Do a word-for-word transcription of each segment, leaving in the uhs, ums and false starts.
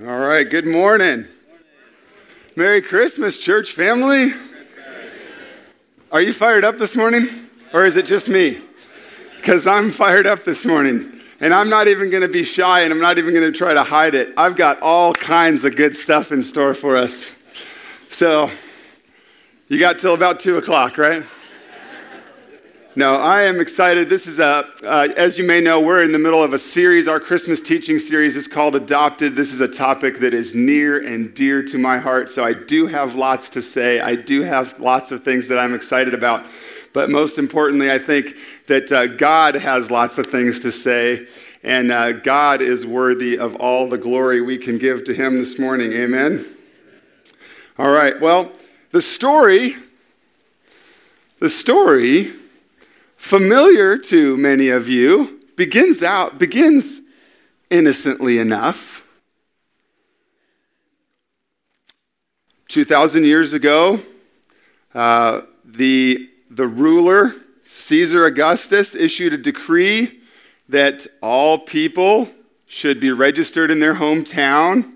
All right, good morning. Morning. Merry Christmas, church family. Are you fired up this morning? Or is it just me? Because I'm fired up this morning. And I'm not even going to be shy, and I'm not even going to try to hide it. I've got all kinds of good stuff in store for us. So, you got till about two o'clock, right? No, I am excited. This is, a, uh, as you may know, we're in the middle of a series. Our Christmas teaching series is called Adopted. This is a topic that is near and dear to my heart, so I do have lots to say. I do have lots of things that I'm excited about, but most importantly, I think that uh, God has lots of things to say, and uh, God is worthy of all the glory we can give to him this morning. Amen? All right, well, the story, the story... familiar to many of you, begins out, begins innocently enough. two thousand years ago, uh, the, the ruler, Caesar Augustus, issued a decree that all people should be registered in their hometown.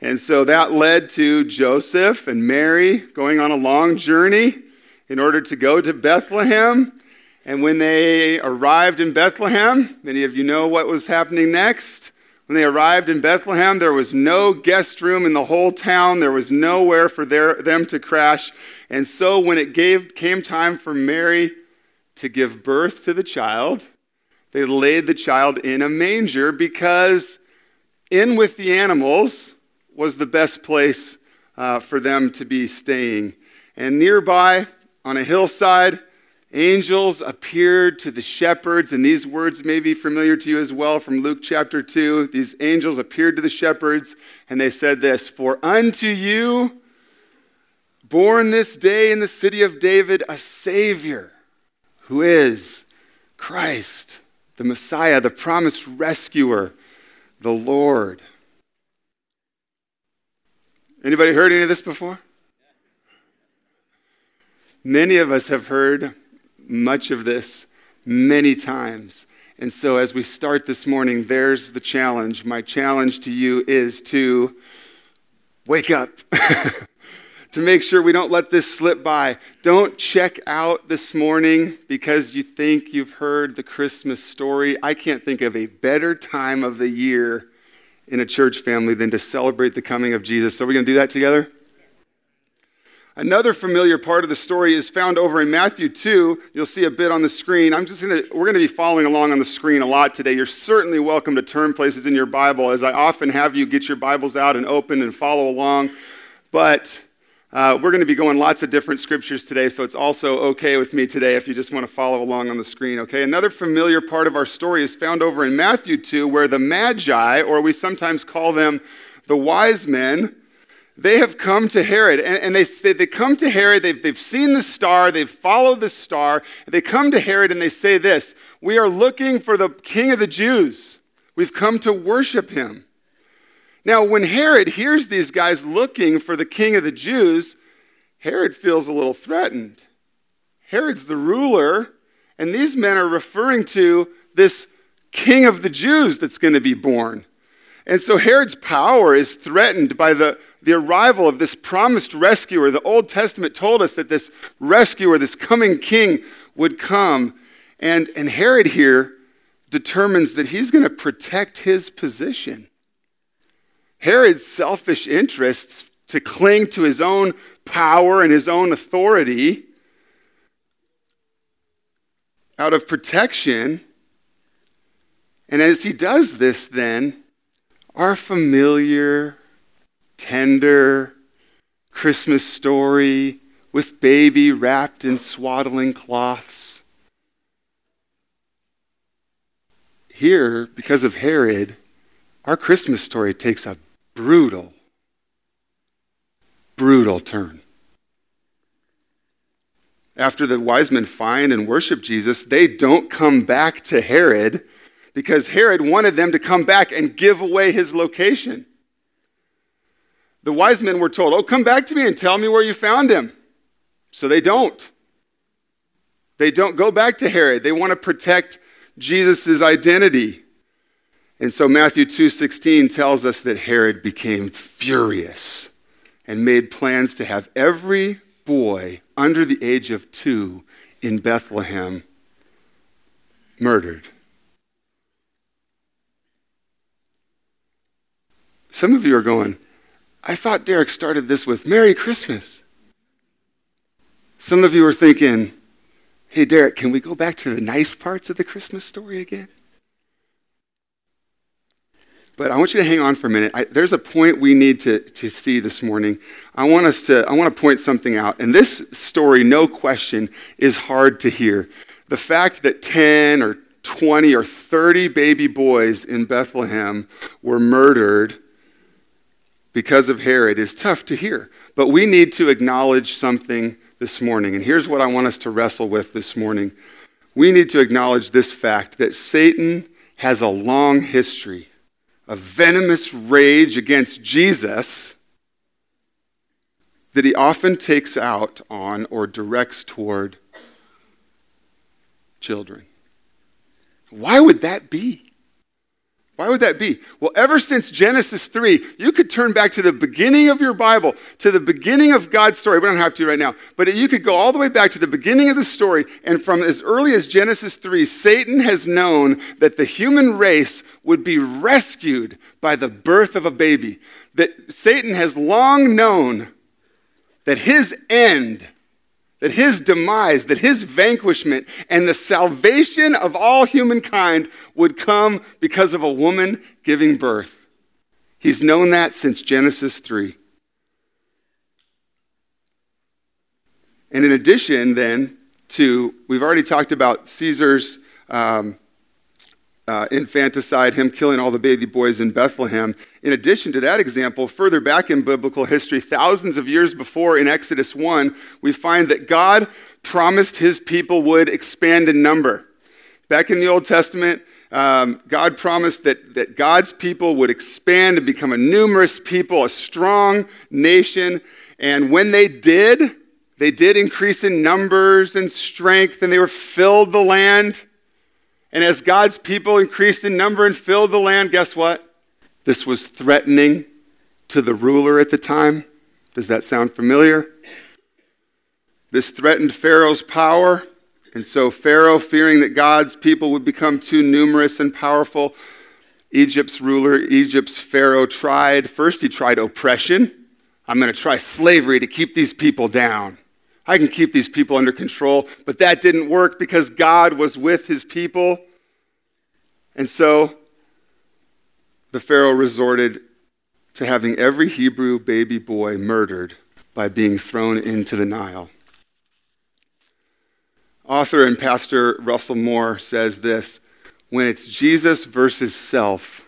And so that led to Joseph and Mary going on a long journey in order to go to Bethlehem. And when they arrived in Bethlehem, many of you know what was happening next. When they arrived in Bethlehem, there was no guest room in the whole town. There was nowhere for their, them to crash. And so when it gave, came time for Mary to give birth to the child, they laid the child in a manger because in with the animals was the best place uh, for them to be staying. And nearby on a hillside, angels appeared to the shepherds, and these words may be familiar to you as well from Luke chapter two. These angels appeared to the shepherds, and they said this, "For unto you, born this day in the city of David, a Savior, who is Christ, the Messiah, the promised rescuer, the Lord." Anybody heard any of this before? Many of us have heard much of this many times. And so as we start this morning, there's the challenge. My challenge to you is to wake up, to make sure we don't let this slip by. Don't check out this morning because you think you've heard the Christmas story. I can't think of a better time of the year in a church family than to celebrate the coming of Jesus. So are we going to do that together? Another familiar part of the story is found over in Matthew two. You'll see a bit on the screen. I'm just going to, we're going to be following along on the screen a lot today. You're certainly welcome to turn places in your Bible, as I often have you get your Bibles out and open and follow along. But uh, we're going to be going lots of different scriptures today, so it's also okay with me today if you just want to follow along on the screen, okay? Another familiar part of our story is found over in Matthew two, where the Magi, or we sometimes call them the wise men, they have come to Herod, and, and they say they come to Herod, they've, they've seen the star, they've followed the star, they come to Herod and they say this, "We are looking for the King of the Jews. We've come to worship him." Now, when Herod hears these guys looking for the King of the Jews, Herod feels a little threatened. Herod's the ruler, and these men are referring to this King of the Jews that's going to be born. And so Herod's power is threatened by the The arrival of this promised rescuer. The Old Testament told us that this rescuer, this coming king, would come. And, and Herod here determines that he's going to protect his position. Herod's selfish interests to cling to his own power and his own authority out of protection. And as he does this, then, our familiar tender Christmas story with baby wrapped in swaddling cloths. Here, because of Herod, our Christmas story takes a brutal, brutal turn. After the wise men find and worship Jesus, they don't come back to Herod because Herod wanted them to come back and give away his location. The wise men were told, "Oh, come back to me and tell me where you found him." So they don't. They don't go back to Herod. They want to protect Jesus' identity. And so Matthew two sixteen tells us that Herod became furious and made plans to have every boy under the age of two in Bethlehem murdered. Some of you are going, I thought Derek started this with Merry Christmas. Some of you are thinking, hey, Derek, can we go back to the nice parts of the Christmas story again? But I want you to hang on for a minute. I, there's a point we need to, to see this morning. I want us to, I want to point something out. And this story, no question, is hard to hear. The fact that ten or twenty or thirty baby boys in Bethlehem were murdered because of Herod is tough to hear. But we need to acknowledge something this morning. And here's what I want us to wrestle with this morning. We need to acknowledge this fact that Satan has a long history of venomous rage against Jesus that he often takes out on or directs toward children. Why would that be? Why would that be? Well, ever since Genesis three, you could turn back to the beginning of your Bible, to the beginning of God's story. We don't have to right now, but you could go all the way back to the beginning of the story, and from as early as Genesis three, Satan has known that the human race would be rescued by the birth of a baby. That Satan has long known that his end, that his demise, that his vanquishment and the salvation of all humankind would come because of a woman giving birth. He's known that since Genesis three. And in addition then to, we've already talked about Caesar's um, uh, infanticide, him killing all the baby boys in Bethlehem. In addition to that example, further back in biblical history, thousands of years before in Exodus one, we find that God promised his people would expand in number. Back in the Old Testament, um, God promised that, that God's people would expand and become a numerous people, a strong nation. And when they did, they did increase in numbers and strength, and they were filled the land. And as God's people increased in number and filled the land, guess what? This was threatening to the ruler at the time. Does that sound familiar? This threatened Pharaoh's power. And so Pharaoh, fearing that God's people would become too numerous and powerful, Egypt's ruler, Egypt's Pharaoh tried. First, he tried oppression. I'm going to try slavery to keep these people down. I can keep these people under control. But that didn't work because God was with his people. And so the Pharaoh resorted to having every Hebrew baby boy murdered by being thrown into the Nile. Author and pastor Russell Moore says this, when it's Jesus versus self,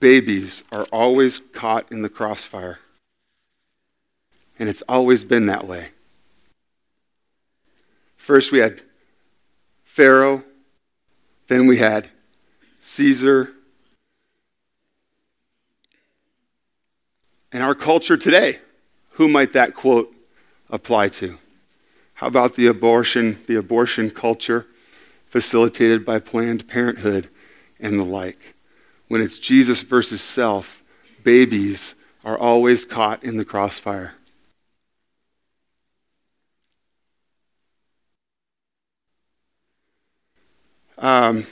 babies are always caught in the crossfire. And it's always been that way. First we had Pharaoh, then we had Caesar. In our culture today, who might that quote apply to? How about the abortion, the abortion culture facilitated by Planned Parenthood and the like? When it's Jesus versus self, babies are always caught in the crossfire. Um,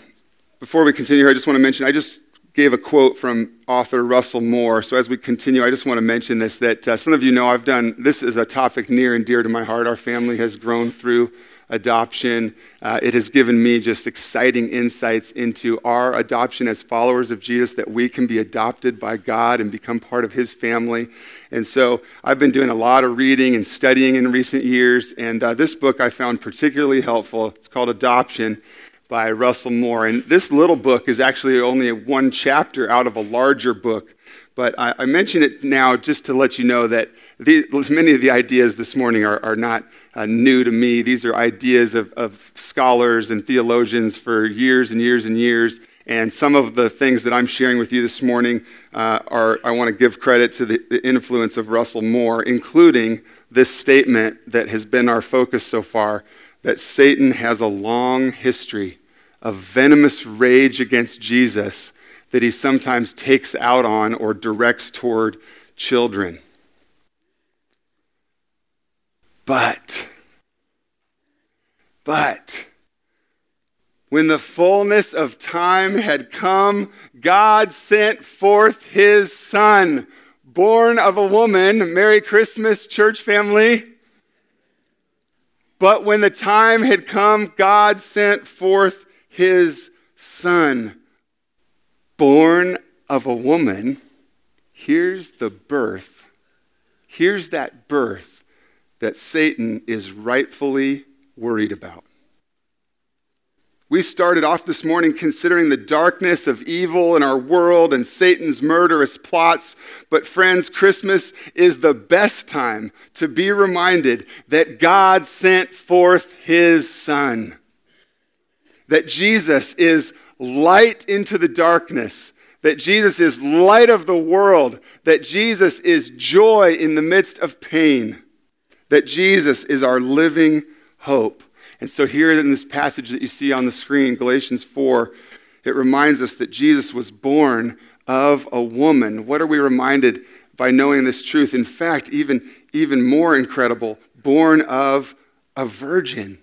before we continue, I just want to mention, I just gave a quote from author Russell Moore. So as we continue, I just want to mention this, that uh, some of you know I've done, this is a topic near and dear to my heart. Our family has grown through adoption. Uh, it has given me just exciting insights into our adoption as followers of Jesus, that we can be adopted by God and become part of his family. And so I've been doing a lot of reading and studying in recent years. And uh, this book I found particularly helpful. It's called Adoption by Russell Moore. And this little book is actually only one chapter out of a larger book. But I, I mention it now just to let you know that the, many of the ideas this morning are, are not uh, new to me. These are ideas of, of scholars and theologians for years and years and years. And some of the things that I'm sharing with you this morning uh, are, I want to give credit to the, the influence of Russell Moore, including this statement that has been our focus so far, that Satan has a long history of venomous rage against Jesus that he sometimes takes out on or directs toward children. But, but, when the fullness of time had come, God sent forth his son, born of a woman. Merry Christmas, church family. But when the time had come, God sent forth his son, born of a woman. Here's the birth. Here's that birth that Satan is rightfully worried about. We started off this morning considering the darkness of evil in our world and Satan's murderous plots. But friends, Christmas is the best time to be reminded that God sent forth his son. That Jesus is light into the darkness. That Jesus is light of the world. That Jesus is joy in the midst of pain. That Jesus is our living hope. And so here in this passage that you see on the screen, Galatians four, it reminds us that Jesus was born of a woman. What are we reminded by knowing this truth? In fact, even, even more incredible, born of a virgin.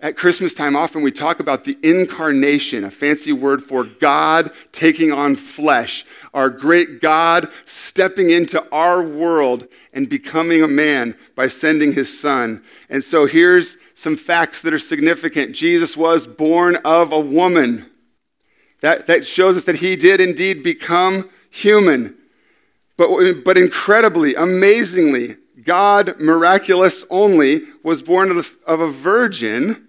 At Christmas time, often we talk about the incarnation, a fancy word for God taking on flesh, our great God stepping into our world and becoming a man by sending his son. And so here's some facts that are significant. Jesus was born of a woman. That, that shows us that he did indeed become human. But, but incredibly, amazingly, God, miraculous only, was born of, of a virgin.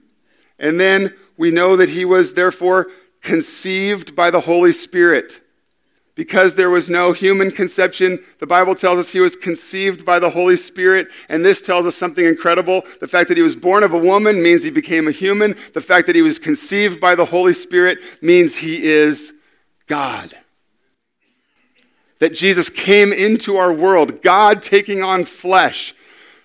And then we know that he was therefore conceived by the Holy Spirit. Because there was no human conception, the Bible tells us he was conceived by the Holy Spirit. And this tells us something incredible. The fact that he was born of a woman means he became a human. The fact that he was conceived by the Holy Spirit means he is God. That Jesus came into our world, God taking on flesh.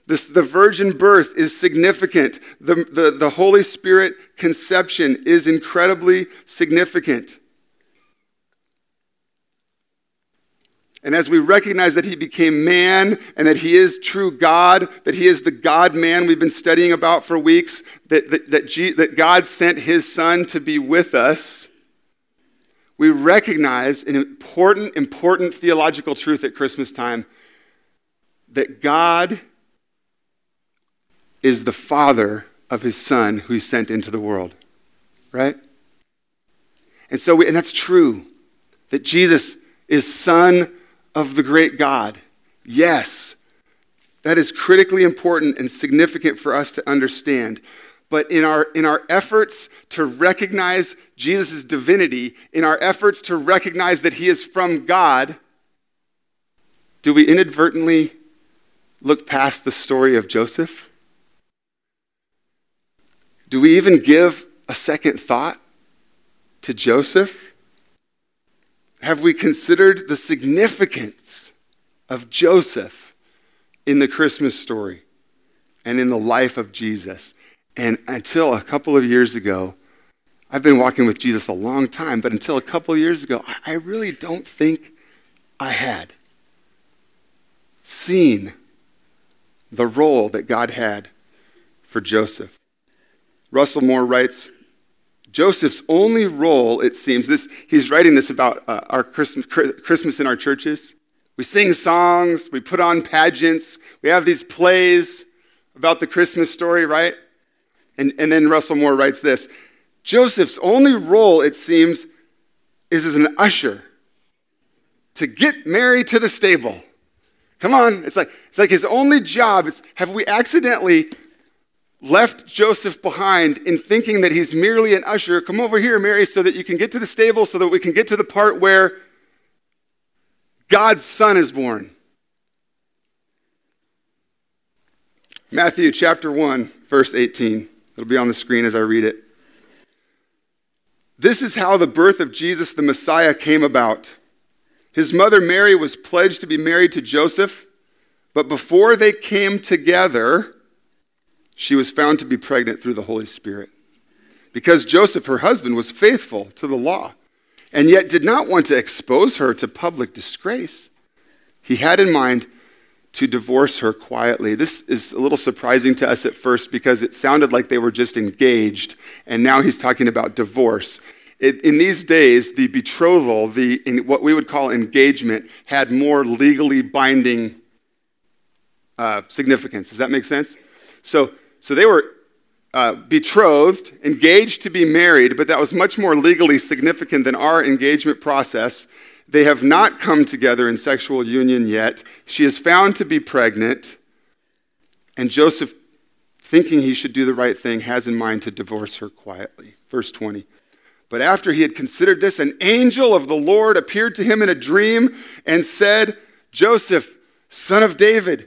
This, the virgin birth is significant. The, the, the Holy Spirit conception is incredibly significant. And as we recognize that he became man and that he is true God, that he is the God-man we've been studying about for weeks, that, that, that, G, that God sent his son to be with us, we recognize an important, important theological truth at Christmas time, that God is the father of his son who he sent into the world, right? And so, we, and that's true, that Jesus is son of the great God. Yes, that is critically important and significant for us to understand. But in our in our efforts to recognize Jesus' divinity, in our efforts to recognize that he is from God, do we inadvertently look past the story of Joseph? Do we even give a second thought to Joseph? Have we considered the significance of Joseph in the Christmas story and in the life of Jesus? And until a couple of years ago, I've been walking with Jesus a long time, but until a couple of years ago, I really don't think I had seen the role that God had for Joseph. Russell Moore writes, Joseph's only role, it seems, this he's writing this about uh, our Christmas, Christmas in our churches. We sing songs, we put on pageants, we have these plays about the Christmas story, right? And, and then Russell Moore writes this, Joseph's only role, it seems, is as an usher to get Mary to the stable. Come on, it's like it's like his only job. It's, have we accidentally left Joseph behind in thinking that he's merely an usher? Come over here, Mary, so that you can get to the stable, so that we can get to the part where God's son is born. Matthew chapter one, verse eighteen. It'll be on the screen as I read it. This is how the birth of Jesus the Messiah came about. His mother Mary was pledged to be married to Joseph, but before they came together, she was found to be pregnant through the Holy Spirit, because Joseph, her husband, was faithful to the law and yet did not want to expose her to public disgrace. He had in mind to divorce her quietly. This is a little surprising to us at first because it sounded like they were just engaged, and now he's talking about divorce. It, in these days, the betrothal, the in what we would call engagement, had more legally binding uh, significance. Does that make sense? So, so they were uh, betrothed, engaged to be married, but that was much more legally significant than our engagement process. They have not come together in sexual union yet. She is found to be pregnant, and Joseph, thinking he should do the right thing, has in mind to divorce her quietly. Verse twenty. But after he had considered this, an angel of the Lord appeared to him in a dream and said, Joseph, son of David,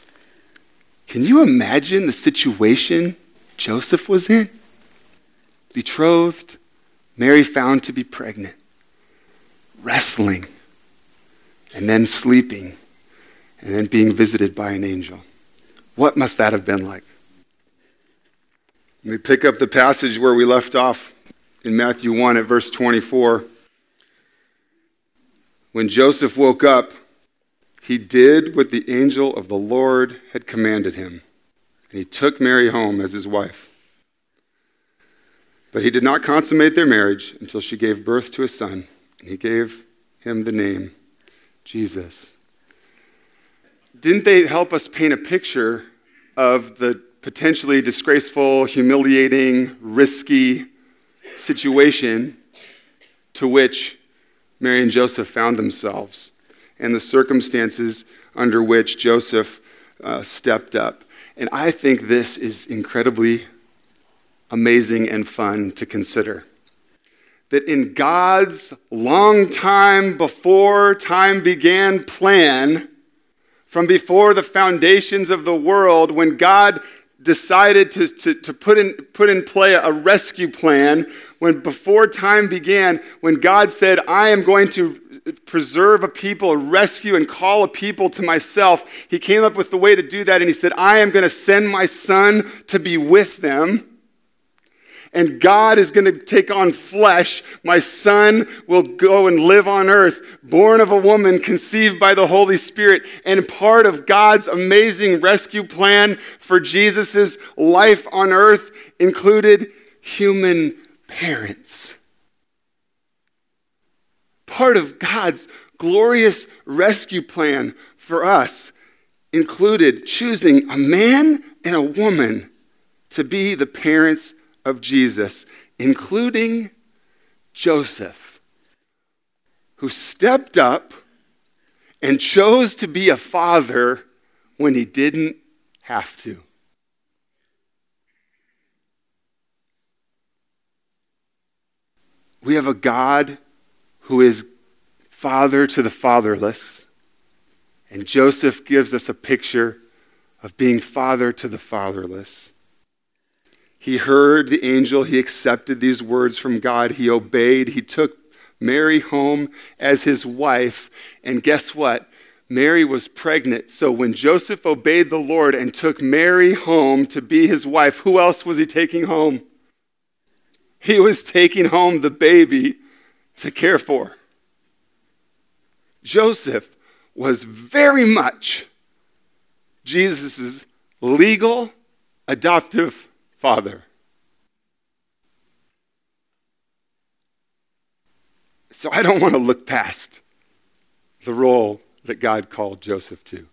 Can you imagine the situation Joseph was in? Betrothed, Mary found to be pregnant, wrestling, and then sleeping, and then being visited by an angel. What must that have been like? We pick up the passage where we left off in Matthew one at verse twenty-four. When Joseph woke up, he did what the angel of the Lord had commanded him, and he took Mary home as his wife. But he did not consummate their marriage until she gave birth to a son, and he gave him the name Jesus. Didn't they help us paint a picture of the potentially disgraceful, humiliating, risky situation to which Mary and Joseph found themselves, and the circumstances under which Joseph uh, stepped up? And I think this is incredibly amazing and fun to consider. That in God's long time before time began plan, from before the foundations of the world, when God decided to, to, to put in put in play a rescue plan, when before time began, when God said, I am going to preserve a people, rescue and call a people to myself, he came up with the way to do that, and he said, I am going to send my son to be with them. And God is going to take on flesh. My son will go and live on earth, born of a woman, conceived by the Holy Spirit. And part of God's amazing rescue plan for Jesus' life on earth included human parents. Part of God's glorious rescue plan for us included choosing a man and a woman to be the parents of Jesus, including Joseph, who stepped up and chose to be a father when he didn't have to. We have a God who is father to the fatherless, and Joseph gives us a picture of being father to the fatherless. He heard the angel. He accepted these words from God. He obeyed. He took Mary home as his wife. And guess what? Mary was pregnant. So when Joseph obeyed the Lord and took Mary home to be his wife, who else was he taking home? He was taking home the baby to care for. Joseph was very much Jesus' legal adoptive father. So I don't want to look past the role that God called Joseph to.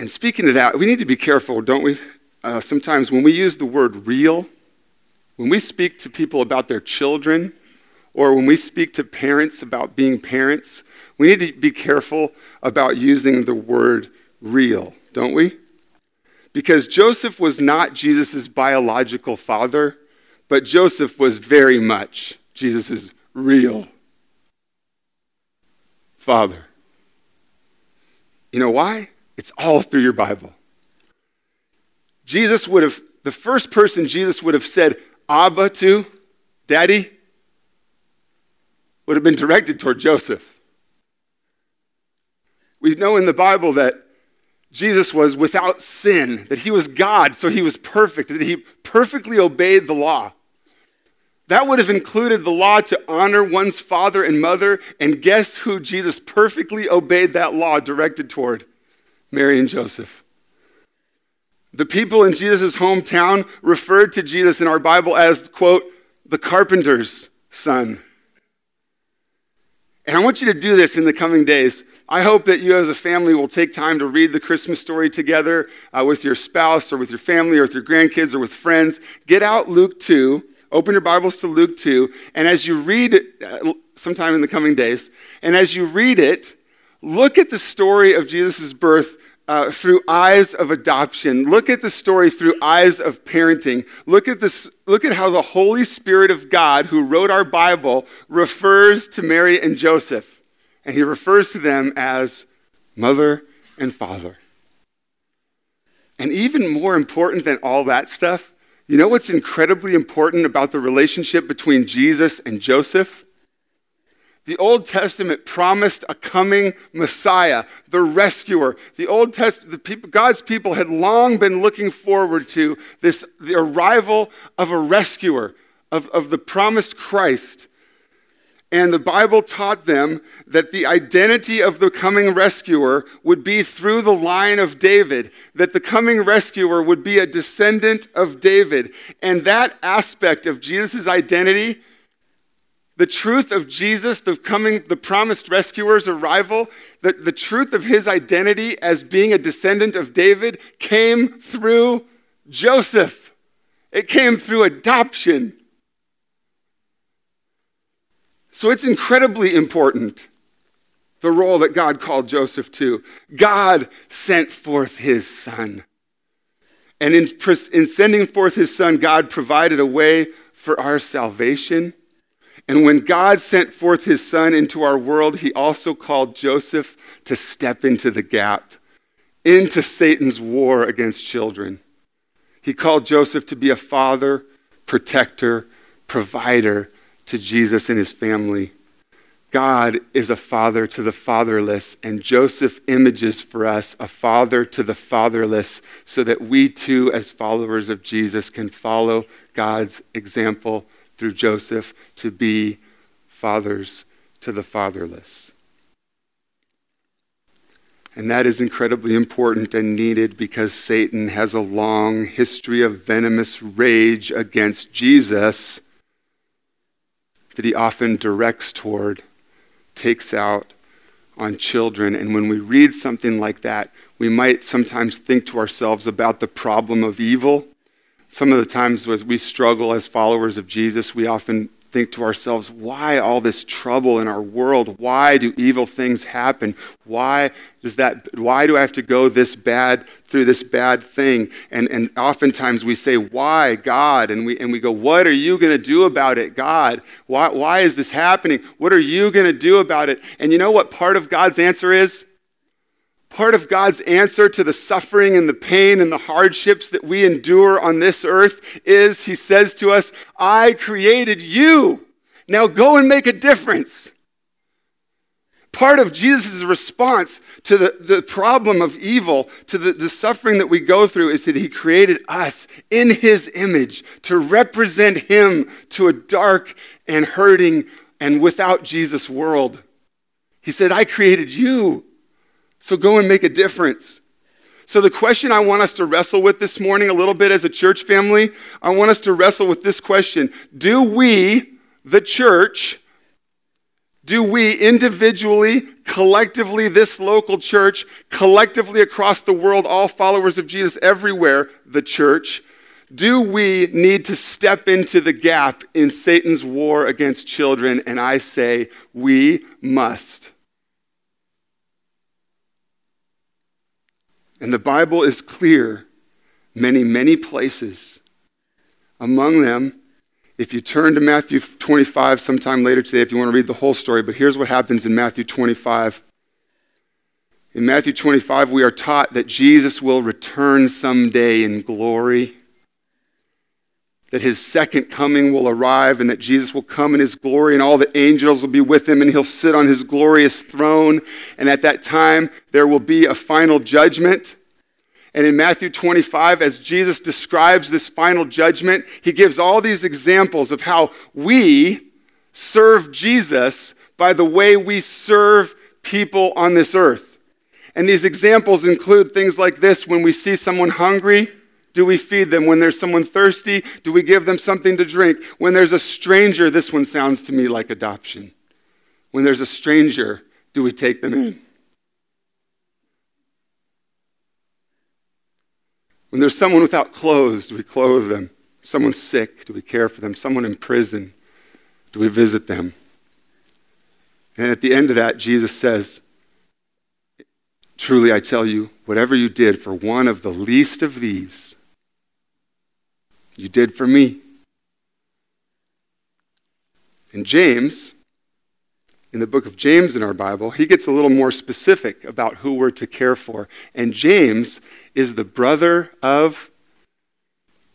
And speaking of that, we need to be careful, don't we? Uh, sometimes when we use the word real, when we speak to people about their children, or when we speak to parents about being parents, we need to be careful about using the word real, don't we? Because Joseph was not Jesus' biological father, But Joseph was very much Jesus' real father. You know why? It's all through your Bible. Jesus would have, the first person Jesus would have said Abba to, Daddy, would have been directed toward Joseph. We know in the Bible that Jesus was without sin, that he was God, so he was perfect, that he perfectly obeyed the law. That would have included the law to honor one's father and mother, and guess who Jesus perfectly obeyed that law directed toward? Mary and Joseph. The people in Jesus' hometown referred to Jesus in our Bible as, quote, the carpenter's son. And I want you to do this in the coming days. I hope that you as a family will take time to read the Christmas story together uh, with your spouse or with your family or with your grandkids or with friends. Get out Luke two, open your Bibles to Luke two, and as you read it, uh, sometime in the coming days, and as you read it, look at the story of Jesus' birth uh, through eyes of adoption. Look at the story through eyes of parenting. Look at this. Look at how the Holy Spirit of God, who wrote our Bible, refers to Mary and Joseph. And he refers to them as mother and father. And even more important than all that stuff, you know what's incredibly important about the relationship between Jesus and Joseph? The Old Testament promised a coming Messiah, the rescuer. The Old Testament, the people, God's people had long been looking forward to this, the arrival of a rescuer, of, of the promised Christ. And the Bible taught them that the identity of the coming rescuer would be through the line of David, that the coming rescuer would be a descendant of David. And that aspect of Jesus' identity, the truth of Jesus, the coming, the promised rescuer's arrival, the, the truth of his identity as being a descendant of David came through Joseph. It came through adoption. So it's incredibly important, the role that God called Joseph to. God sent forth his son. And in, in sending forth his son, God provided a way for our salvation. And when God sent forth his son into our world, he also called Joseph to step into the gap, into Satan's war against children. He called Joseph to be a father, protector, provider, to Jesus and his family. God is a father to the fatherless, and Joseph images for us a father to the fatherless so that we too, as followers of Jesus, can follow God's example through Joseph to be fathers to the fatherless. And that is incredibly important and needed because Satan has a long history of venomous rage against Jesus that he often directs toward, takes out on children. And when we read something like that, we might sometimes think to ourselves about the problem of evil. Some of the times as we struggle as followers of Jesus, we often think to ourselves, why all this trouble in our world? Why do evil things happen? Why does that? Why do I have to go this bad through this bad thing? And and oftentimes we say, why, God? And we and we go, what are you going to do about it, God? Why why is this happening? What are you going to do about it? And you know what part of God's answer is? Part of God's answer to the suffering and the pain and the hardships that we endure on this earth is, he says to us, I created you. Now go and make a difference. Part of Jesus' response to the, the problem of evil, to the, the suffering that we go through, is that he created us in his image to represent him to a dark and hurting and without Jesus world. He said, I created you. So go and make a difference. So the question I want us to wrestle with this morning a little bit as a church family, I want us to wrestle with this question. Do we, the church, do we individually, collectively, this local church, collectively across the world, all followers of Jesus everywhere, the church, do we need to step into the gap in Satan's war against children? And I say, we must. And the Bible is clear many, many places. Among them, If you turn to Matthew twenty-five sometime later today, if you want to read the whole story, but here's what happens in Matthew twenty-five. In Matthew twenty-five, we are taught that Jesus will return someday in glory, that his second coming will arrive, and that Jesus will come in his glory, and all the angels will be with him, and he'll sit on his glorious throne. And at that time, there will be a final judgment. And in Matthew twenty-five, as Jesus describes this final judgment, he gives all these examples of how we serve Jesus by the way we serve people on this earth. And these examples include things like this: when we see someone hungry, do we feed them? When there's someone thirsty, do we give them something to drink? When there's a stranger, this one sounds to me like adoption. When there's a stranger, do we take them in? When there's someone without clothes, do we clothe them? Someone sick, do we care for them? Someone in prison, do we visit them? And at the end of that, Jesus says, "Truly I tell you, whatever you did for one of the least of these, you did for me." And James, in the book of James in our Bible, he gets a little more specific about who we're to care for. And James is the brother of,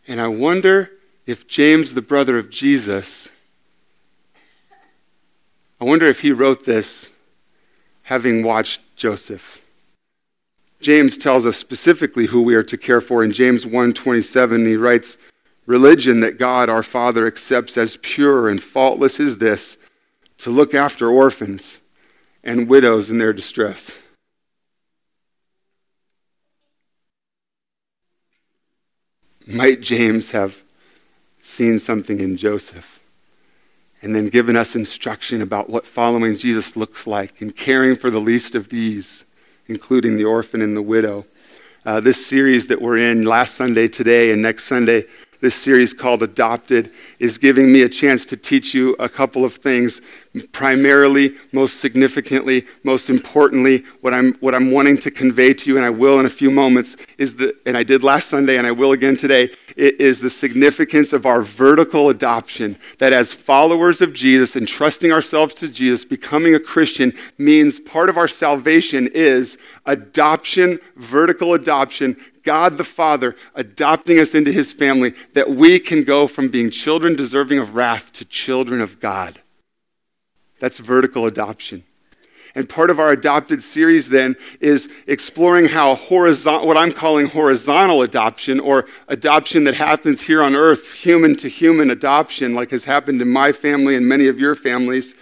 and I wonder if James, the brother of Jesus, I wonder if he wrote this having watched Joseph. James tells us specifically who we are to care for. In James one twenty-seven, he writes, "Religion that God our Father accepts as pure and faultless is this, to look after orphans and widows in their distress." Might James have seen something in Joseph and then given us instruction about what following Jesus looks like and caring for the least of these, including the orphan and the widow? Uh, this series that we're in last Sunday, today, and next Sunday, this series called Adopted, is giving me a chance to teach you a couple of things. Primarily, most significantly, most importantly, what I'm what I'm wanting to convey to you, and I will in a few moments, is the and I did last Sunday and I will again today, it is the significance of our vertical adoption. That as followers of Jesus, entrusting ourselves to Jesus, becoming a Christian means part of our salvation is adoption, vertical adoption. God the Father adopting us into his family, that we can go from being children deserving of wrath to children of God. That's vertical adoption. And part of our adopted series then is exploring how horizontal, what I'm calling horizontal adoption, or adoption that happens here on earth, human to human adoption, like has happened in my family and many of your families,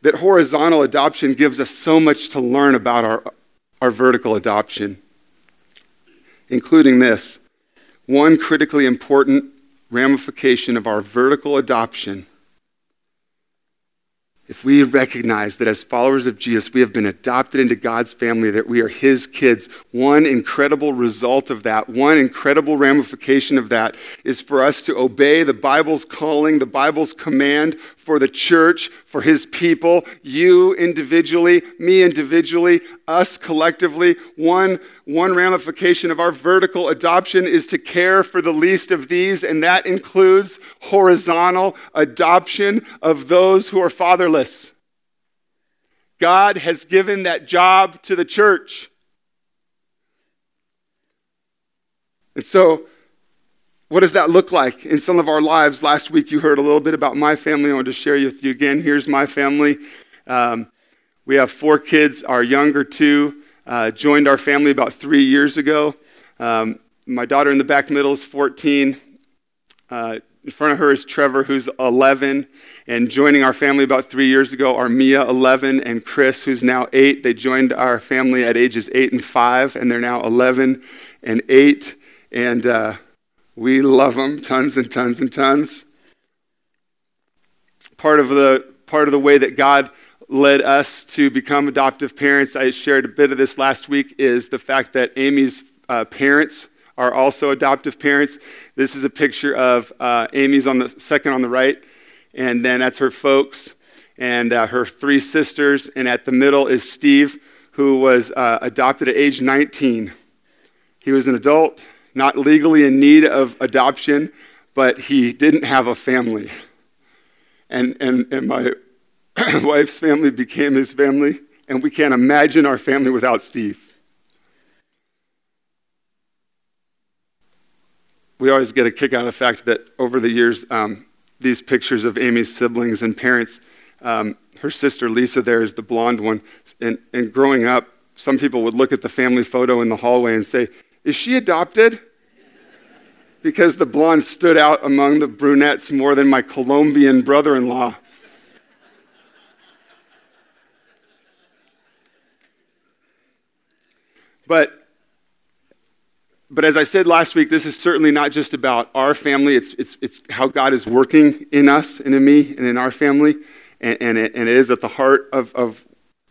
that horizontal adoption gives us so much to learn about our, our vertical adoption, including this. One critically important ramification of our vertical adoption, if we recognize that as followers of Jesus, we have been adopted into God's family, that we are his kids, one incredible result of that, one incredible ramification of that is for us to obey the Bible's calling, the Bible's command for the church, for his people, you individually, me individually, us collectively. One, one ramification of our vertical adoption is to care for the least of these, and that includes horizontal adoption of those who are fatherless. God has given that job to the church. And so, what does that look like in some of our lives? Last week you heard a little bit about my family. I want to share with you again. Here's my family. Um, we have four kids. Our younger two uh, joined our family about three years ago. Um, my daughter in the back middle is fourteen. Uh, in front of her is Trevor, who's eleven. And joining our family about three years ago are Mia, eleven, and Chris, who's now eight. They joined our family at ages eight and five, and they're now eleven and eight. And... Uh, We love them tons and tons and tons. Part of the part of the way that God led us to become adoptive parents, I shared a bit of this last week, is the fact that Amy's uh, parents are also adoptive parents. This is a picture of uh, Amy's on the second on the right, and then that's her folks and uh, her three sisters, and at the middle is Steve, who was uh, adopted at age nineteen. He was an adult, not legally in need of adoption, but he didn't have a family. And and, and my wife's family became his family, and we can't imagine our family without Steve. We always get a kick out of the fact that over the years, um, these pictures of Amy's siblings and parents, um, her sister Lisa there is the blonde one, and, and growing up, some people would look at the family photo in the hallway and say, "Is she adopted?" Because the blonde stood out among the brunettes more than my Colombian brother-in-law. But but as I said last week, this is certainly not just about our family. It's it's it's how God is working in us and in me and in our family. And, and, it, and it is at the heart of, of,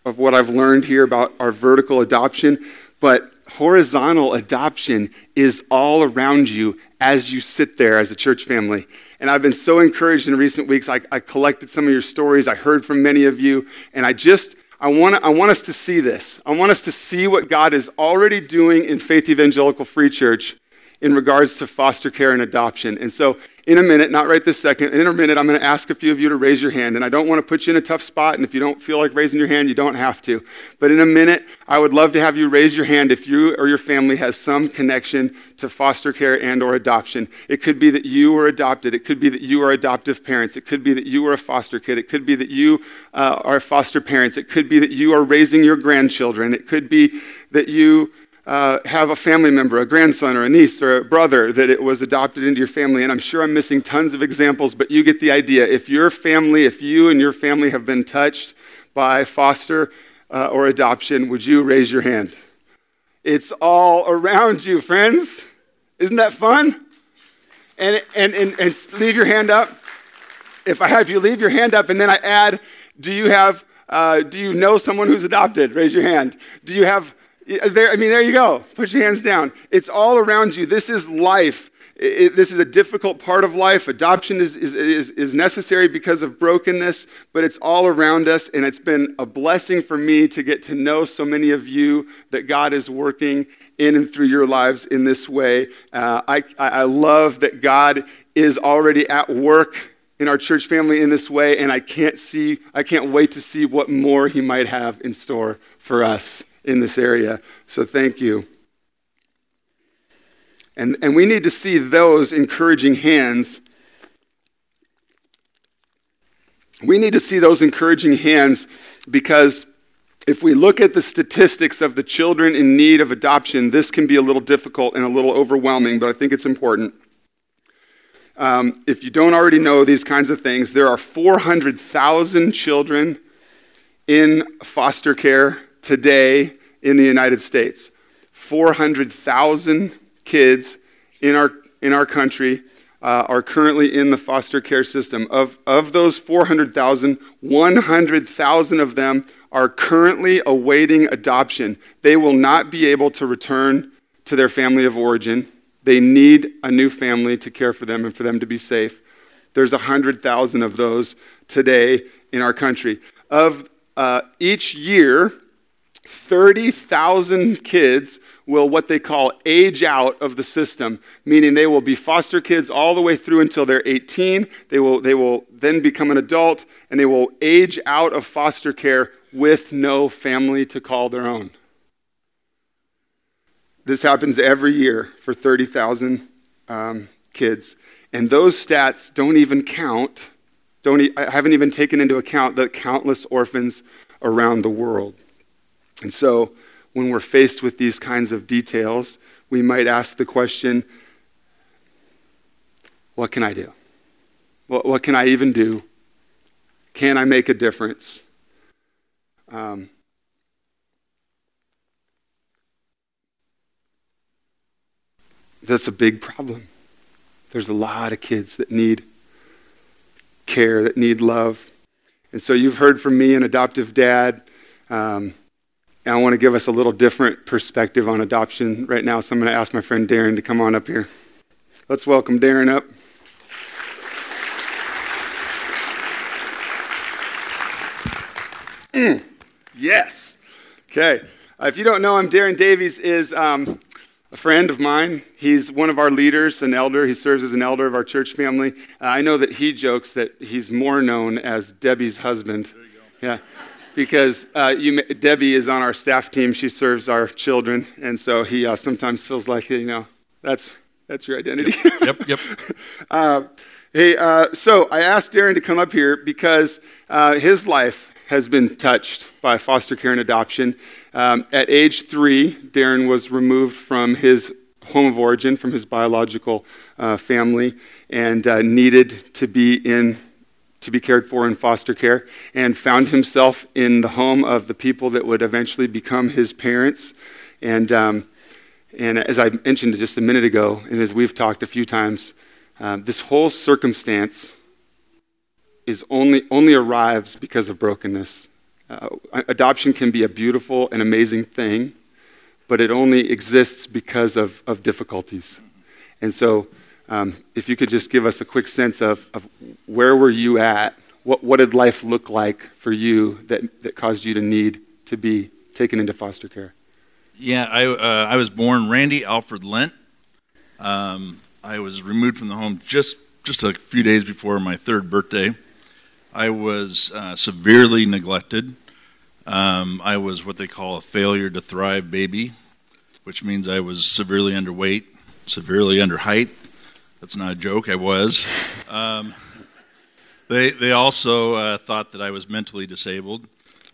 of what I've learned here about our vertical adoption. But horizontal adoption is all around you as you sit there as a church family. And I've been so encouraged in recent weeks. I, I collected some of your stories. I heard from many of you. And I just... I want to, I want us to see this. I want us to see what God is already doing in Faith Evangelical Free Church in regards to foster care and adoption. And so in a minute, not right this second, in a minute, I'm going to ask a few of you to raise your hand. And I don't want to put you in a tough spot. And if you don't feel like raising your hand, you don't have to. But in a minute, I would love to have you raise your hand if you or your family has some connection to foster care and or adoption. It could be that you were adopted. It could be that you are adoptive parents. It could be that you were a foster kid. It could be that you uh, are foster parents. It could be that you are raising your grandchildren. It could be that you... Uh, have a family member, a grandson or a niece or a brother that it was adopted into your family. And I'm sure I'm missing tons of examples, but you get the idea. If your family, if you and your family have been touched by foster uh, or adoption, would you raise your hand? It's all around you, friends. Isn't that fun? And and and, and leave your hand up. If I have you leave your hand up and then I add, do you have, uh, do you know someone who's adopted? Raise your hand. Do you have There, I mean, there you go. Put your hands down. It's all around you. This is life. It, this is a difficult part of life. Adoption is, is, is, is necessary because of brokenness, but it's all around us, and it's been a blessing for me to get to know so many of you that God is working in and through your lives in this way. Uh, I, I love that God is already at work in our church family in this way, and I can't see, I can't wait to see what more he might have in store for us in this area. So thank you. And and we need to see those encouraging hands. We need to see those encouraging hands because if we look at the statistics of the children in need of adoption, this can be a little difficult and a little overwhelming, but I think it's important. Um, if you don't already know these kinds of things, there are four hundred thousand children in foster care today in the United States. Four hundred thousand kids in our in our country uh, are currently in the foster care system. Of of those four hundred thousand, one hundred thousand of them are currently awaiting adoption. They will not be able to return to their family of origin. They need a new family to care for them and for them to be safe. There's one hundred thousand of those today in our country. Of uh, each year, thirty thousand kids will what they call age out of the system, meaning they will be foster kids all the way through until they're eighteen. They will they will then become an adult, and they will age out of foster care with no family to call their own. This happens every year for thirty thousand um, kids. And those stats don't even count, don't e- I haven't even taken into account the countless orphans around the world. And so when we're faced with these kinds of details, we might ask the question, what can I do? What, what can I even do? Can I make a difference? Um, that's a big problem. There's a lot of kids that need care, that need love. And so you've heard from me, an adoptive dad, um, and I want to give us a little different perspective on adoption right now. So I'm going to ask my friend Darren to come on up here. Let's welcome Darren up. Yes. Okay. Uh, if you don't know him, Darren Davies is um, a friend of mine. He's one of our leaders, an elder. He serves as an elder of our church family. Uh, I know that he jokes that he's more known as Debbie's husband. There you go. Yeah. Because uh, you, Debbie is on our staff team. She serves our children, and so he uh, sometimes feels like, you know, that's that's your identity. Yep, yep. yep. uh, hey, uh, so I asked Darren to come up here because uh, his life has been touched by foster care and adoption. Um, at age three, Darren was removed from his home of origin, from his biological uh, family, and uh, needed to be in to be cared for in foster care, and found himself in the home of the people that would eventually become his parents. And um, and as I mentioned just a minute ago, and as we've talked a few times, uh, this whole circumstance is only only arrives because of brokenness. Uh, adoption can be a beautiful and amazing thing, but it only exists because of, of difficulties. And so Um, if you could just give us a quick sense of, of where were you at? What what did life look like for you that, that caused you to need to be taken into foster care? Yeah, I uh, I was born Randy Alfred Lent. Um, I was removed from the home just, just a few days before my third birthday. I was uh, severely neglected. Um, I was what they call a failure to thrive baby, which means I was severely underweight, severely under height. That's not a joke, I was. Um, they they also uh, thought that I was mentally disabled.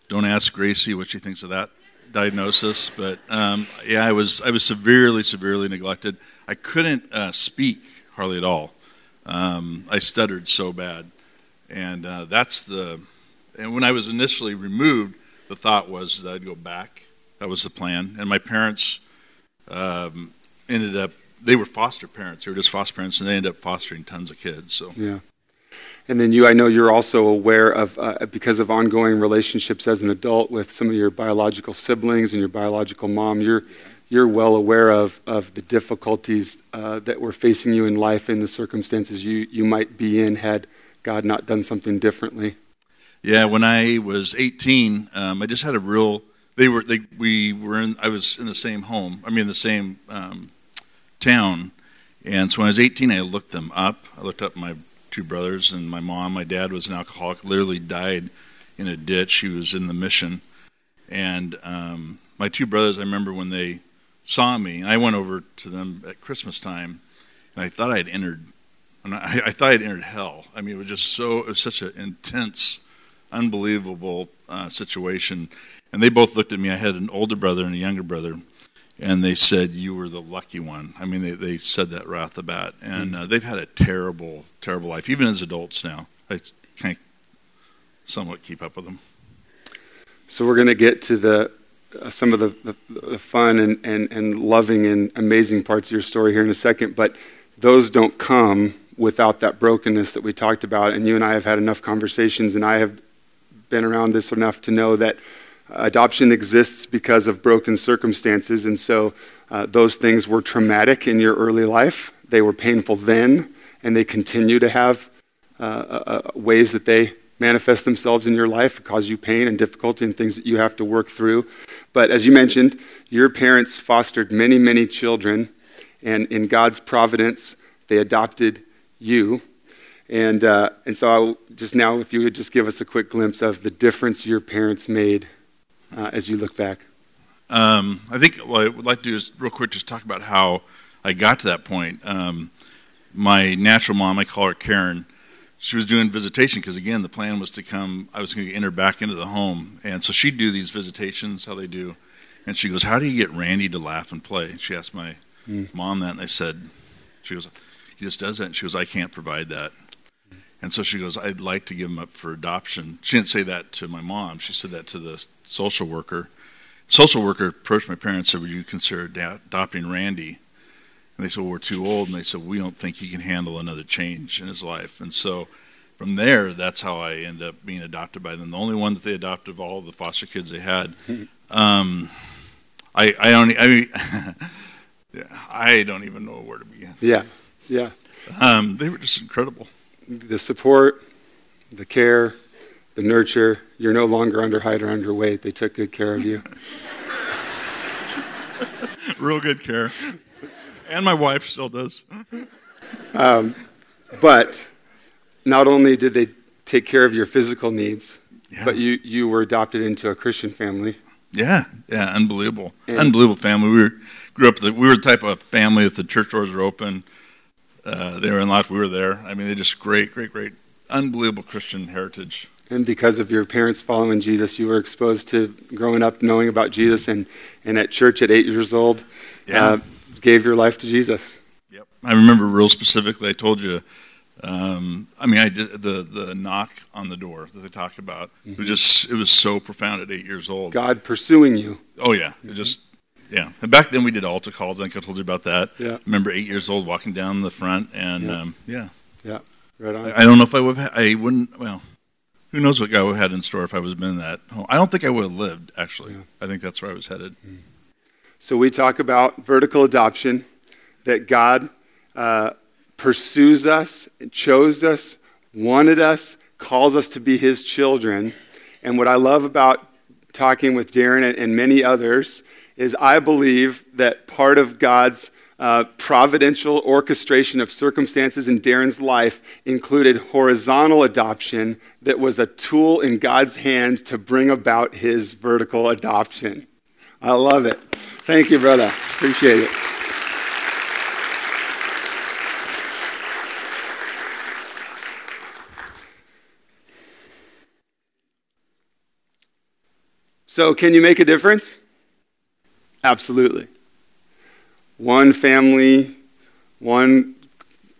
Don't ask Gracie what she thinks of that diagnosis, but um, yeah, I was I was severely, severely neglected. I couldn't uh, speak hardly at all. Um, I stuttered so bad. And uh, that's the, and when I was initially removed, the thought was that I'd go back. That was the plan. And my parents um, ended up, they were foster parents. They were just foster parents, and they ended up fostering tons of kids. So yeah, and then you, I know you're also aware of uh, because of ongoing relationships as an adult with some of your biological siblings and your biological mom. You're you're well aware of of the difficulties uh, that were facing you in life and the circumstances you you might be in had God not done something differently. Yeah, when I was eighteen, um, I just had a real. They were they we were in. I was in the same home. I mean, the same. Um, town. And so when I was eighteen, I looked them up. I looked up my two brothers and my mom. My dad was an alcoholic, literally died in a ditch. He was in the mission. And um, my two brothers, I remember when they saw me, and I went over to them at Christmas time, and I thought I'd entered, I, I thought I'd entered hell. I mean, it was just so, it was such an intense, unbelievable uh, situation. And they both looked at me. I had an older brother and a younger brother. And they said, you were the lucky one. I mean, they, they said that right off the bat. And uh, they've had a terrible, terrible life, even as adults now. I can't somewhat keep up with them. So we're going to get to the uh, some of the, the, the fun and, and, and loving and amazing parts of your story here in a second. But those don't come without that brokenness that we talked about. And you and I have had enough conversations, and I have been around this enough to know that adoption exists because of broken circumstances, and so uh, those things were traumatic in your early life. They were painful then, and they continue to have uh, uh, ways that they manifest themselves in your life, cause you pain and difficulty and things that you have to work through. But as you mentioned, your parents fostered many, many children, and in God's providence, they adopted you. And, uh, and so I just now, if you would just give us a quick glimpse of the difference your parents made Uh, as you look back? Um, I think what I would like to do is real quick just talk about how I got to that point. Um, my natural mom, I call her Karen, she was doing visitation because, again, the plan was to come, I was going to enter back into the home. And so she'd do these visitations, how they do. And she goes, how do you get Randy to laugh and play? And she asked my mm. mom that, and they said, she goes, he just does that. And she goes, I can't provide that. Mm. And so she goes, I'd like to give him up for adoption. She didn't say that to my mom. She said that to the social worker. Social worker approached my parents and said, would you consider da- adopting Randy? And they said, well, we're too old. And they said, we don't think he can handle another change in his life. And so from there, that's how I ended up being adopted by them. The only one that they adopted of all the foster kids they had. Um, I, I, only, I, mean, I don't even know where to begin. Yeah, yeah. Um, they were just incredible. The support, the care, the nurture. You're no longer underheight or underweight. They took good care of you. Real good care. And my wife still does. Um, but not only did they take care of your physical needs, yeah. but you, you were adopted into a Christian family. Yeah, yeah, unbelievable. And unbelievable family. We were, grew up, the, we were the type of family, if the church doors were open, uh, they were in life, we were there. I mean, they just great, great, great, unbelievable Christian heritage. And because of your parents following Jesus, you were exposed to growing up knowing about Jesus, and, and at church at eight years old, yeah. uh, gave your life to Jesus. Yep. I remember real specifically, I told you, um, I mean, I did the, the knock on the door that they talk about, mm-hmm. it was just, it was so profound at eight years old. God pursuing you. Oh, yeah. Mm-hmm. It just, yeah. And back then we did altar calls. I think I told you about that. Yeah. I remember eight years old walking down the front, and yeah. Um, yeah. yeah. Right on. I, I don't know if I would have, I wouldn't, well. Who knows what God would have had in store if I was been in that home. I don't think I would have lived, actually. Yeah. I think that's where I was headed. So we talk about vertical adoption, that God uh, pursues us, chose us, wanted us, calls us to be his children. And what I love about talking with Darren and, and many others is I believe that part of God's Uh, providential orchestration of circumstances in Darren's life included horizontal adoption that was a tool in God's hand to bring about his vertical adoption. I love it. Thank you, brother. Appreciate it. So, can you make a difference? Absolutely. One family, one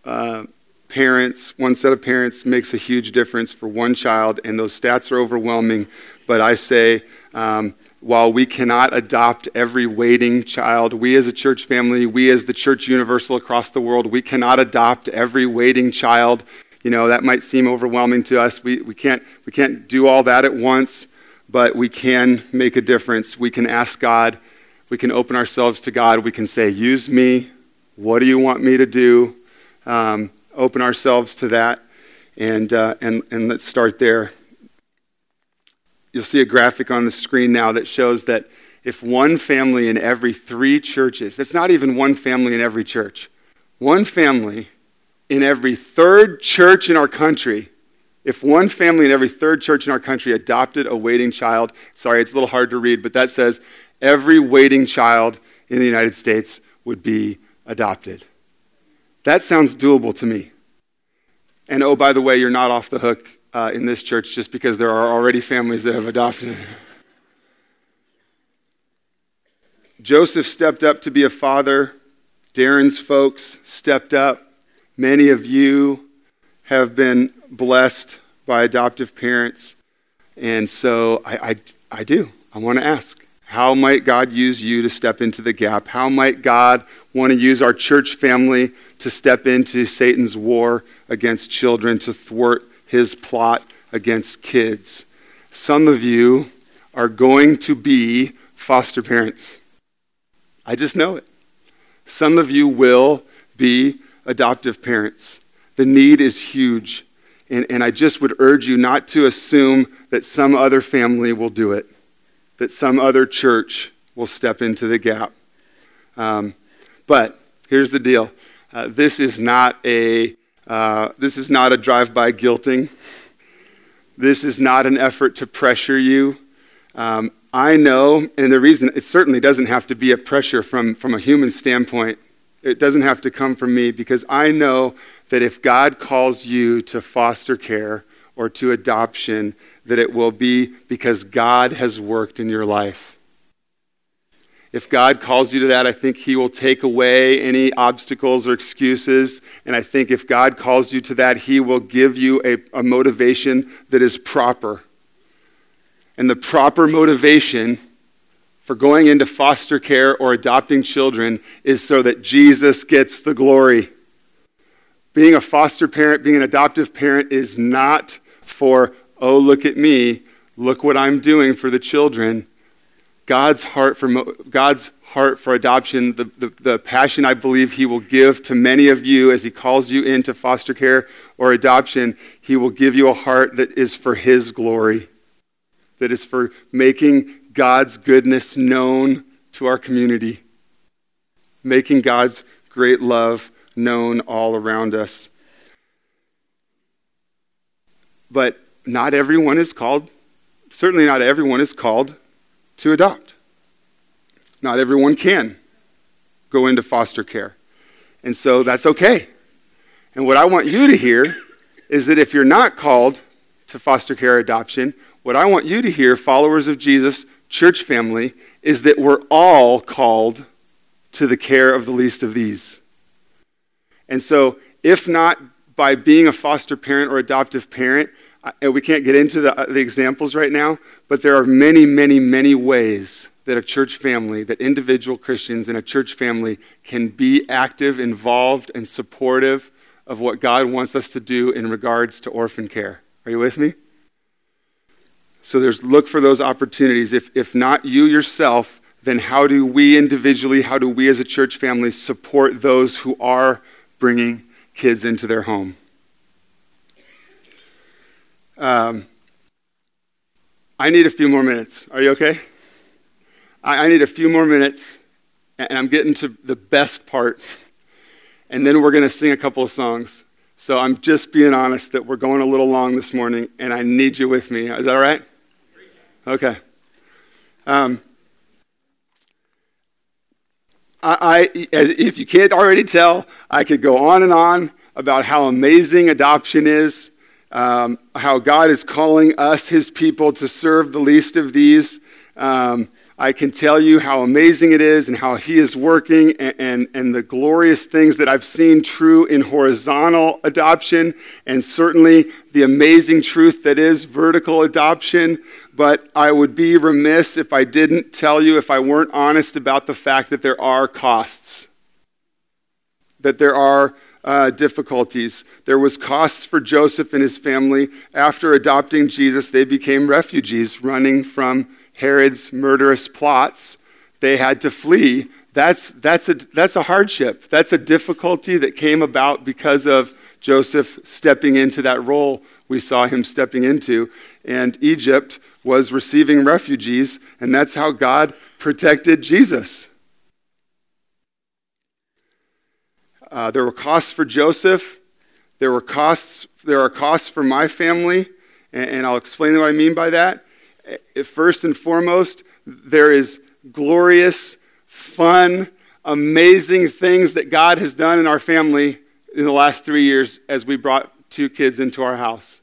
uh, parents, one set of parents makes a huge difference for one child, and those stats are overwhelming. But I say, um, while we cannot adopt every waiting child, we as a church family, we as the church universal across the world, we cannot adopt every waiting child. You know, that might seem overwhelming to us. We we can't we can't do all that at once, but we can make a difference. We can ask God. We can open ourselves to God. We can say, use me. What do you want me to do? Um, open ourselves to that. And, uh, and, and let's start there. You'll see a graphic on the screen now that shows that if one family in every three churches, that's not even one family in every church, one family in every third church in our country, if one family in every third church in our country adopted a waiting child, sorry, it's a little hard to read, but that says every waiting child in the United States would be adopted. That sounds doable to me. And oh, by the way, you're not off the hook uh, in this church just because there are already families that have adopted. Joseph stepped up to be a father. Darren's folks stepped up. Many of you have been blessed by adoptive parents. And so I, I, I do. I want to ask, how might God use you to step into the gap? How might God want to use our church family to step into Satan's war against children, to thwart his plot against kids? Some of you are going to be foster parents. I just know it. Some of you will be adoptive parents. The need is huge. And, and I just would urge you not to assume that some other family will do it, that some other church will step into the gap. Um, but here's the deal. Uh, this is not a uh, this is not a drive-by guilting. This is not an effort to pressure you. Um, I know, and the reason, it certainly doesn't have to be a pressure from, from a human standpoint. It doesn't have to come from me, because I know that if God calls you to foster care or to adoption, that it will be because God has worked in your life. If God calls you to that, I think he will take away any obstacles or excuses. And I think if God calls you to that, he will give you a, a motivation that is proper. And the proper motivation for going into foster care or adopting children is so that Jesus gets the glory. Being a foster parent, being an adoptive parent is not for, oh, look at me, look what I'm doing for the children. God's heart for God's heart for adoption, the, the, the passion I believe he will give to many of you as he calls you into foster care or adoption, he will give you a heart that is for his glory, that is for making God's goodness known to our community. making God's great love known all around us. But not everyone is called, certainly not everyone is called to adopt. Not everyone can go into foster care. And so that's okay. And what I want you to hear is that if you're not called to foster care adoption, what I want you to hear, followers of Jesus, church family, is that we're all called to the care of the least of these. And so if not by being a foster parent or adoptive parent, and we can't get into the, the examples right now, but there are many, many, many ways that a church family, that individual Christians in a church family can be active, involved, and supportive of what God wants us to do in regards to orphan care. Are you with me? So there's look for those opportunities. If, if not you yourself, then how do we individually, how do we as a church family support those who are bringing kids into their home? Um, I need a few more minutes. Are you okay? I, I need a few more minutes, and I'm getting to the best part. And then we're going to sing a couple of songs. So I'm just being honest that we're going a little long this morning, and I need you with me. Is that all right? Okay. Um, I, I if you can't already tell, I could go on and on about how amazing adoption is, um, how God is calling us, his people, to serve the least of these. Um I can tell you how amazing it is and how he is working and, and, and the glorious things that I've seen true in horizontal adoption and certainly the amazing truth that is vertical adoption. But I would be remiss if I didn't tell you, if I weren't honest about the fact that there are costs, that there are Uh, difficulties. There was costs for Joseph and his family. After adopting Jesus, they became refugees running from Herod's murderous plots. They had to flee. That's that's a that's a hardship. That's a difficulty that came about because of Joseph stepping into that role we saw him stepping into. And Egypt was receiving refugees, and that's how God protected Jesus. Uh, there were costs for Joseph. There were costs. There are costs for my family, and, and I'll explain what I mean by that. First and foremost, there is glorious, fun, amazing things that God has done in our family in the last three years as we brought two kids into our house.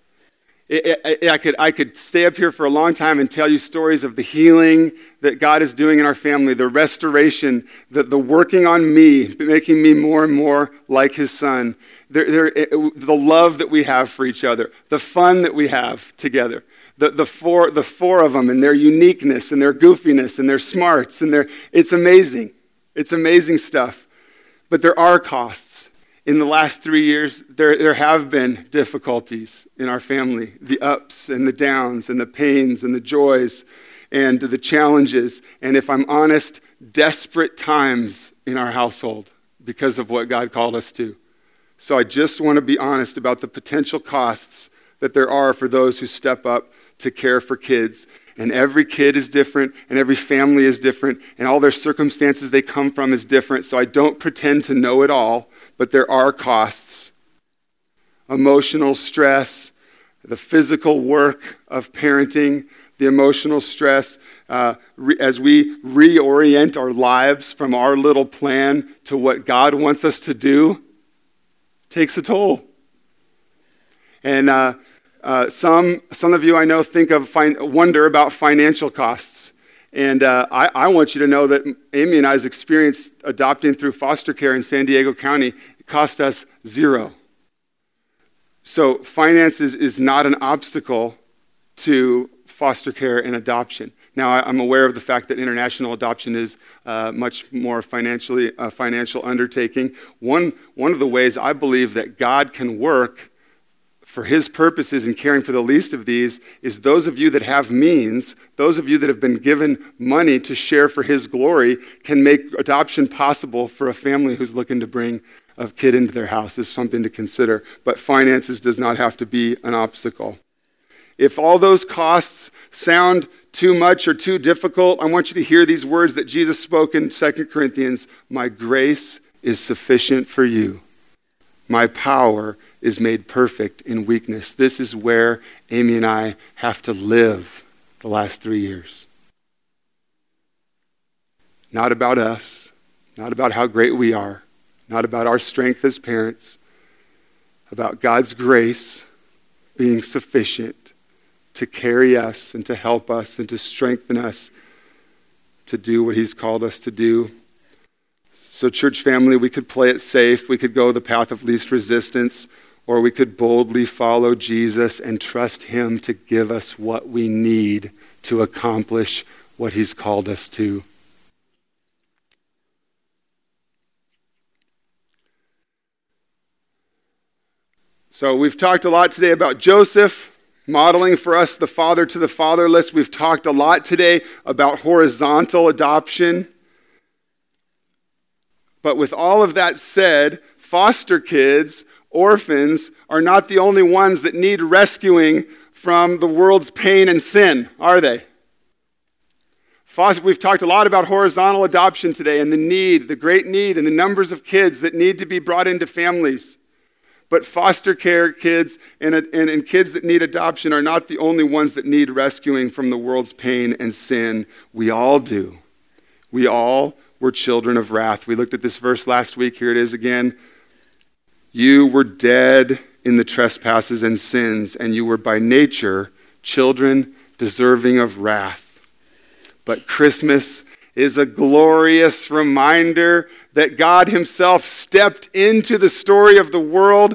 It, it, I could I could stay up here for a long time and tell you stories of the healing that God is doing in our family, the restoration, the, the working on me, making me more and more like his son, there, there, it, the love that we have for each other, the fun that we have together, the, the, four, the four of them and their uniqueness and their goofiness and their smarts. and their It's amazing. It's amazing stuff. But there are costs. In the last three years, there, there have been difficulties in our family, the ups and the downs and the pains and the joys and the challenges. And if I'm honest, desperate times in our household because of what God called us to. So I just want to be honest about the potential costs that there are for those who step up to care for kids. And every kid is different, and every family is different, and all their circumstances they come from is different. So I don't pretend to know it all. But there are costs, emotional stress, the physical work of parenting, the emotional stress uh, re- as we reorient our lives from our little plan to what God wants us to do takes a toll. And uh, uh, some some of you I know think of fin- wonder about financial costs. And uh, I, I want you to know that Amy and I's experience adopting through foster care in San Diego County cost us zero. So finances is not an obstacle to foster care and adoption. Now, I, I'm aware of the fact that international adoption is uh, much more financially uh, financial undertaking. One, one of the ways I believe that God can work for his purposes in caring for the least of these is those of you that have means, those of you that have been given money to share for his glory can make adoption possible for a family who's looking to bring a kid into their house is something to consider. But finances does not have to be an obstacle. If all those costs sound too much or too difficult, I want you to hear these words that Jesus spoke in Second Corinthians. My grace is sufficient for you. My power is made perfect in weakness. This is where Amy and I have to live the last three years. Not about us, not about how great we are, not about our strength as parents, about God's grace being sufficient to carry us and to help us and to strengthen us to do what he's called us to do. So church family, we could play it safe. We could go the path of least resistance, or we could boldly follow Jesus and trust him to give us what we need to accomplish what he's called us to. So we've talked a lot today about Joseph, modeling for us the father to the fatherless. We've talked a lot today about horizontal adoption. But with all of that said, foster kids, orphans, are not the only ones that need rescuing from the world's pain and sin, are they? Foster, we've talked a lot about horizontal adoption today and the need, the great need, and the numbers of kids that need to be brought into families. But foster care kids and, and, and kids that need adoption are not the only ones that need rescuing from the world's pain and sin. We all do. We all were children of wrath. We looked at this verse last week. Here it is again. You were dead in the trespasses and sins, and you were by nature children deserving of wrath. But Christmas is a glorious reminder that God himself stepped into the story of the world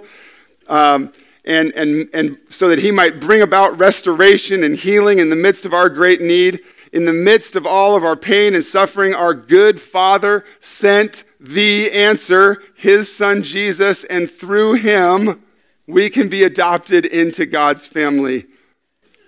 um, and, and, and so that he might bring about restoration and healing in the midst of our great need. In the midst of all of our pain and suffering, our good Father sent the answer, his son Jesus, and through him we can be adopted into God's family.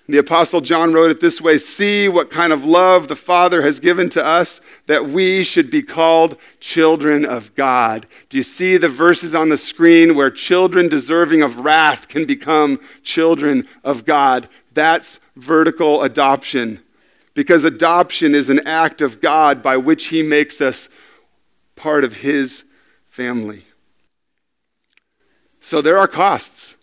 The Apostle John wrote it this way, see what kind of love the Father has given to us, that we should be called children of God. Do you see the verses on the screen where children deserving of wrath can become children of God? That's vertical adoption. Because adoption is an act of God by which he makes us part of his family. So there are costs.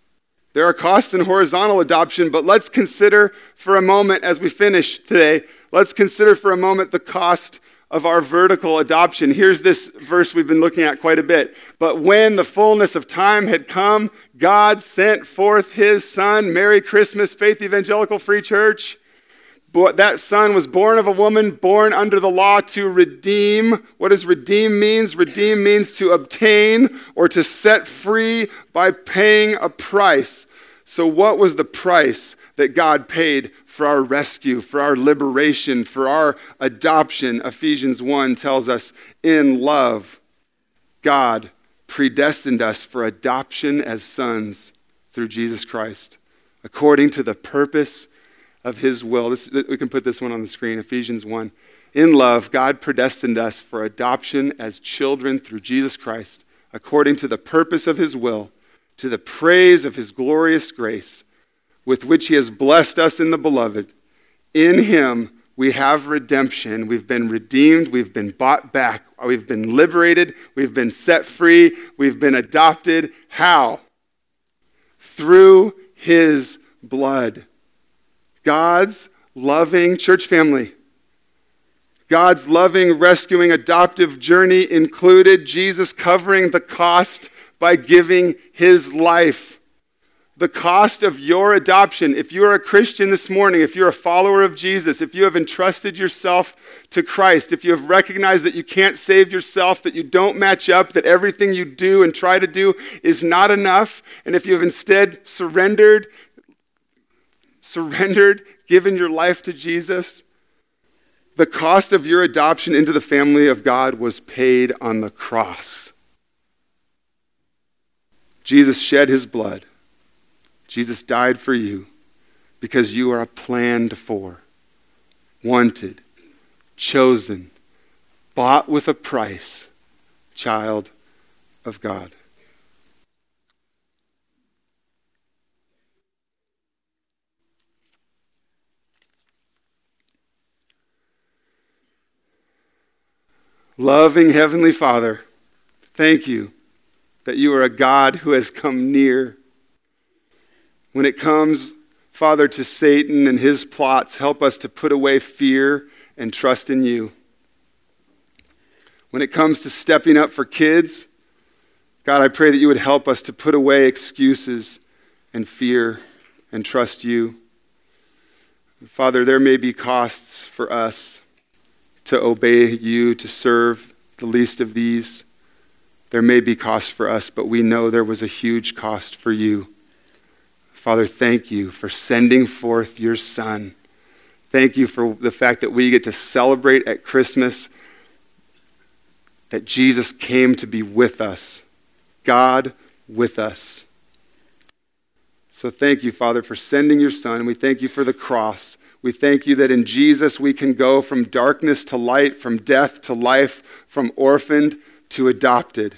There are costs in horizontal adoption, but let's consider for a moment as we finish today, let's consider for a moment the cost of our vertical adoption. Here's this verse we've been looking at quite a bit. But when the fullness of time had come, God sent forth his son. Merry Christmas, Faith Evangelical Free Church. That son was born of a woman, born under the law to redeem. What does redeem means? Redeem means to obtain or to set free by paying a price. So what was the price that God paid for our rescue, for our liberation, for our adoption? Ephesians one tells us, in love, God predestined us for adoption as sons through Jesus Christ, according to the purpose of his will. This, we can put this one on the screen, Ephesians one. In love, God predestined us for adoption as children through Jesus Christ, according to the purpose of his will, to the praise of his glorious grace, with which he has blessed us in the beloved. In him, we have redemption. We've been redeemed. We've been bought back. We've been liberated. We've been set free. We've been adopted. How? Through his blood. God's loving church family. God's loving, rescuing, adoptive journey included Jesus covering the cost by giving his life. The cost of your adoption. If you are a Christian this morning, if you're a follower of Jesus, if you have entrusted yourself to Christ, if you have recognized that you can't save yourself, that you don't match up, that everything you do and try to do is not enough, and if you have instead surrendered Surrendered, given your life to Jesus, the cost of your adoption into the family of God was paid on the cross. Jesus shed his blood. Jesus died for you because you are planned for, wanted, chosen, bought with a price, child of God. Loving Heavenly Father, thank you that you are a God who has come near. When it comes, Father, to Satan and his plots, help us to put away fear and trust in you. When it comes to stepping up for kids, God, I pray that you would help us to put away excuses and fear and trust you. Father, there may be costs for us to obey you, to serve the least of these. There may be costs for us, but we know there was a huge cost for you. Father, thank you for sending forth your Son. Thank you for the fact that we get to celebrate at Christmas that Jesus came to be with us. God with us. So thank you, Father, for sending your Son. We thank you for the cross. We thank you that in Jesus we can go from darkness to light, from death to life, from orphaned to adopted.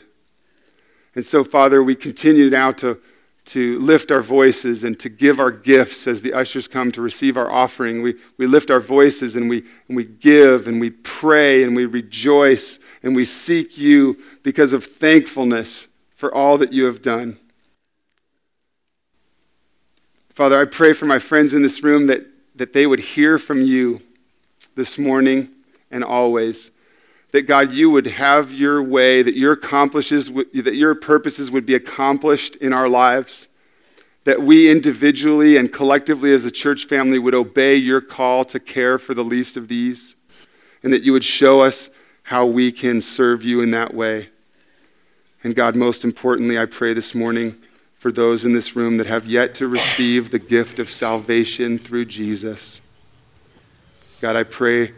And so, Father, we continue now to, to lift our voices and to give our gifts as the ushers come to receive our offering. We, we lift our voices and we, and we give and we pray and we rejoice and we seek you because of thankfulness for all that you have done. Father, I pray for my friends in this room that, that they would hear from you this morning and always. That, God, you would have your way, that your accomplishes, that your purposes would be accomplished in our lives. That we individually and collectively as a church family would obey your call to care for the least of these. And that you would show us how we can serve you in that way. And God, most importantly, I pray this morning for those in this room that have yet to receive the gift of salvation through Jesus. God, I pray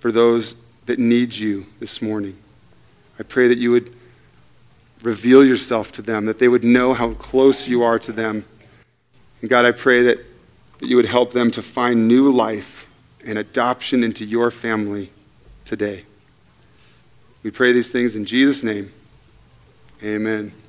for those that need you this morning. I pray that you would reveal yourself to them, that they would know how close you are to them. And God, I pray that, that you would help them to find new life and adoption into your family today. We pray these things in Jesus' name. Amen.